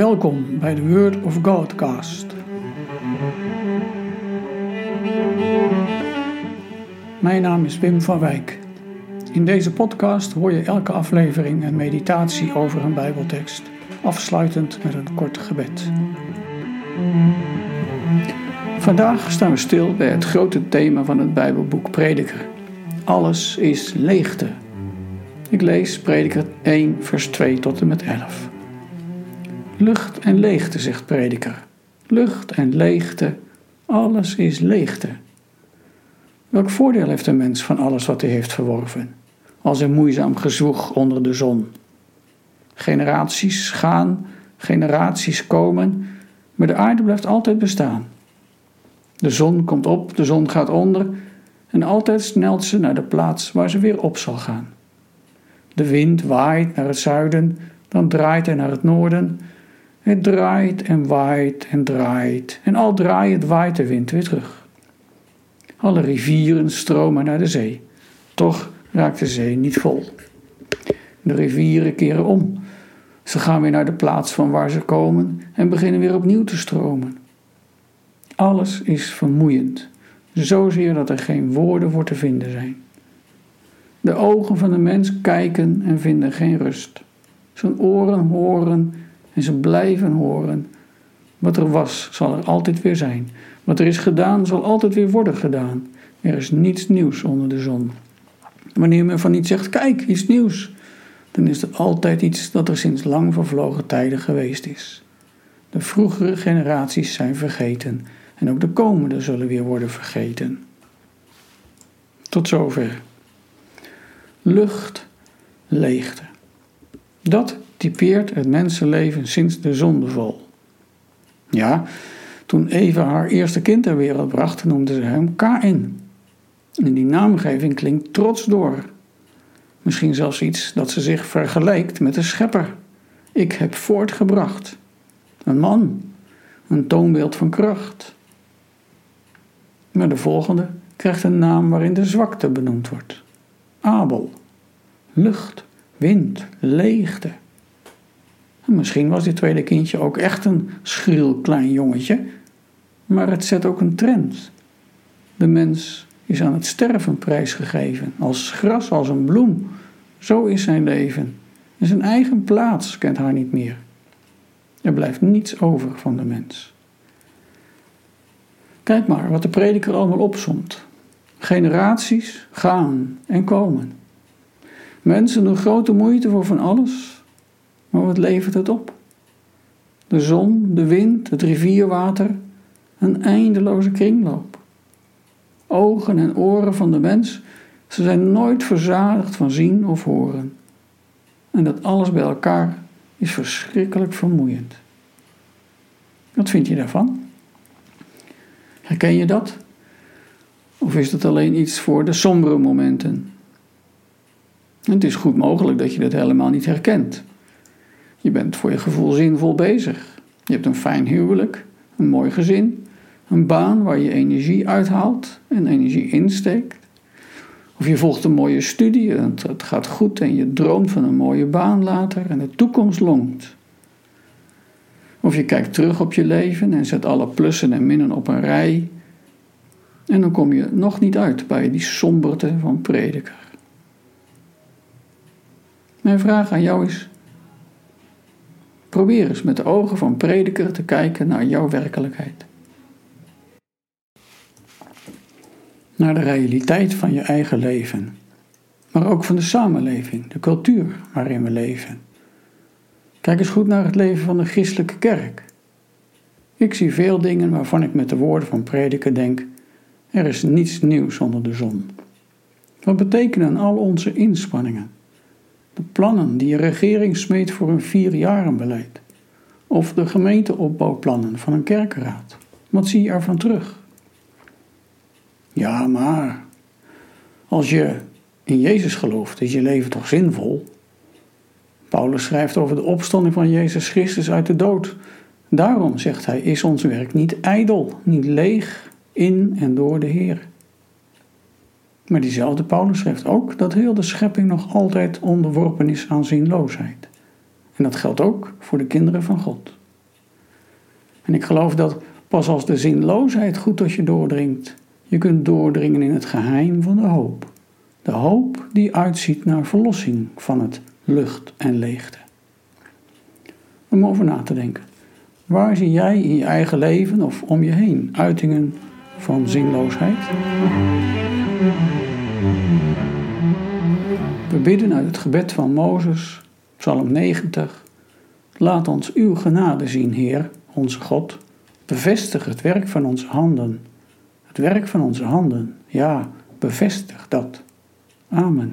Welkom bij de Word of Godcast. Mijn naam is Wim van Wijk. In deze podcast hoor je elke aflevering een meditatie over een Bijbeltekst, afsluitend met een kort gebed. Vandaag staan we stil bij het grote thema van het Bijbelboek Prediker. Alles is leegte. Ik lees Prediker 1 vers 2 tot en met 11. Lucht en leegte, zegt Prediker. Lucht en leegte, alles is leegte. Welk voordeel heeft een mens van alles wat hij heeft verworven, als een moeizaam gezwoeg onder de zon? Generaties gaan, generaties komen, maar de aarde blijft altijd bestaan. De zon komt op, de zon gaat onder en altijd snelt ze naar de plaats waar ze weer op zal gaan. De wind waait naar het zuiden, dan draait hij naar het noorden. Het draait en waait en draait en al draaiend waait de wind weer terug. Alle rivieren stromen naar de zee, toch raakt de zee niet vol. De rivieren keren om, ze gaan weer naar de plaats van waar ze komen en beginnen weer opnieuw te stromen. Alles is vermoeiend, zozeer dat er geen woorden voor te vinden zijn. De ogen van de mens kijken en vinden geen rust. Zijn oren horen en ze blijven horen. Wat er was, zal er altijd weer zijn. Wat er is gedaan, zal altijd weer worden gedaan. Er is niets nieuws onder de zon. Wanneer men van iets zegt, kijk, iets nieuws, dan is er altijd iets dat er sinds lang vervlogen tijden geweest is. De vroegere generaties zijn vergeten en ook de komende zullen weer worden vergeten. Tot zover. Lucht, leegte. Dat typeert het mensenleven sinds de zondeval. Ja, toen Eva haar eerste kind ter wereld bracht, noemde ze hem Kain. En die naamgeving klinkt trots door. Misschien zelfs iets dat ze zich vergelijkt met de schepper. Ik heb voortgebracht. Een man, een toonbeeld van kracht. Maar de volgende krijgt een naam waarin de zwakte benoemd wordt. Abel, lucht, wind, leegte. En misschien was dit tweede kindje ook echt een schriel klein jongetje, maar het zet ook een trend. De mens is aan het sterven prijsgegeven, als gras, als een bloem. Zo is zijn leven. En zijn eigen plaats kent haar niet meer. Er blijft niets over van de mens. Kijk maar wat de prediker allemaal opsomt. Generaties gaan en komen. Mensen doen grote moeite voor van alles, maar wat levert het op? De zon, de wind, het rivierwater, een eindeloze kringloop. Ogen en oren van de mens, ze zijn nooit verzadigd van zien of horen. En dat alles bij elkaar is verschrikkelijk vermoeiend. Wat vind je daarvan? Herken je dat? Of is dat alleen iets voor de sombere momenten? Het is goed mogelijk dat je dat helemaal niet herkent. Je bent voor je gevoel zinvol bezig. Je hebt een fijn huwelijk, een mooi gezin, een baan waar je energie uithaalt en energie insteekt. Of je volgt een mooie studie en het gaat goed en je droomt van een mooie baan later en de toekomst longt. Of je kijkt terug op je leven en zet alle plussen en minnen op een rij. En dan kom je nog niet uit bij die somberte van Prediker. Mijn vraag aan jou is, probeer eens met de ogen van Prediker te kijken naar jouw werkelijkheid. Naar de realiteit van je eigen leven, maar ook van de samenleving, de cultuur waarin we leven. Kijk eens goed naar het leven van de christelijke kerk. Ik zie veel dingen waarvan ik met de woorden van Prediker denk, er is niets nieuws onder de zon. Wat betekenen al onze inspanningen? De plannen die een regering smeedt voor een 4-jarenbeleid. Of de gemeenteopbouwplannen van een kerkenraad. Wat zie je ervan terug? Ja, maar als je in Jezus gelooft, is je leven toch zinvol? Paulus schrijft over de opstanding van Jezus Christus uit de dood. Daarom, zegt hij, is ons werk niet ijdel, niet leeg, in en door de Heer. Maar diezelfde Paulus schrijft ook dat heel de schepping nog altijd onderworpen is aan zinloosheid. En dat geldt ook voor de kinderen van God. En ik geloof dat pas als de zinloosheid goed tot je doordringt, je kunt doordringen in het geheim van de hoop. De hoop die uitziet naar verlossing van het lucht en leegte. Om over na te denken. Waar zie jij in je eigen leven of om je heen uitingen van zinloosheid? We bidden uit het gebed van Mozes, Psalm 90. Laat ons uw genade zien, Heer, onze God. Bevestig het werk van onze handen. Het werk van onze handen, ja, bevestig dat. Amen.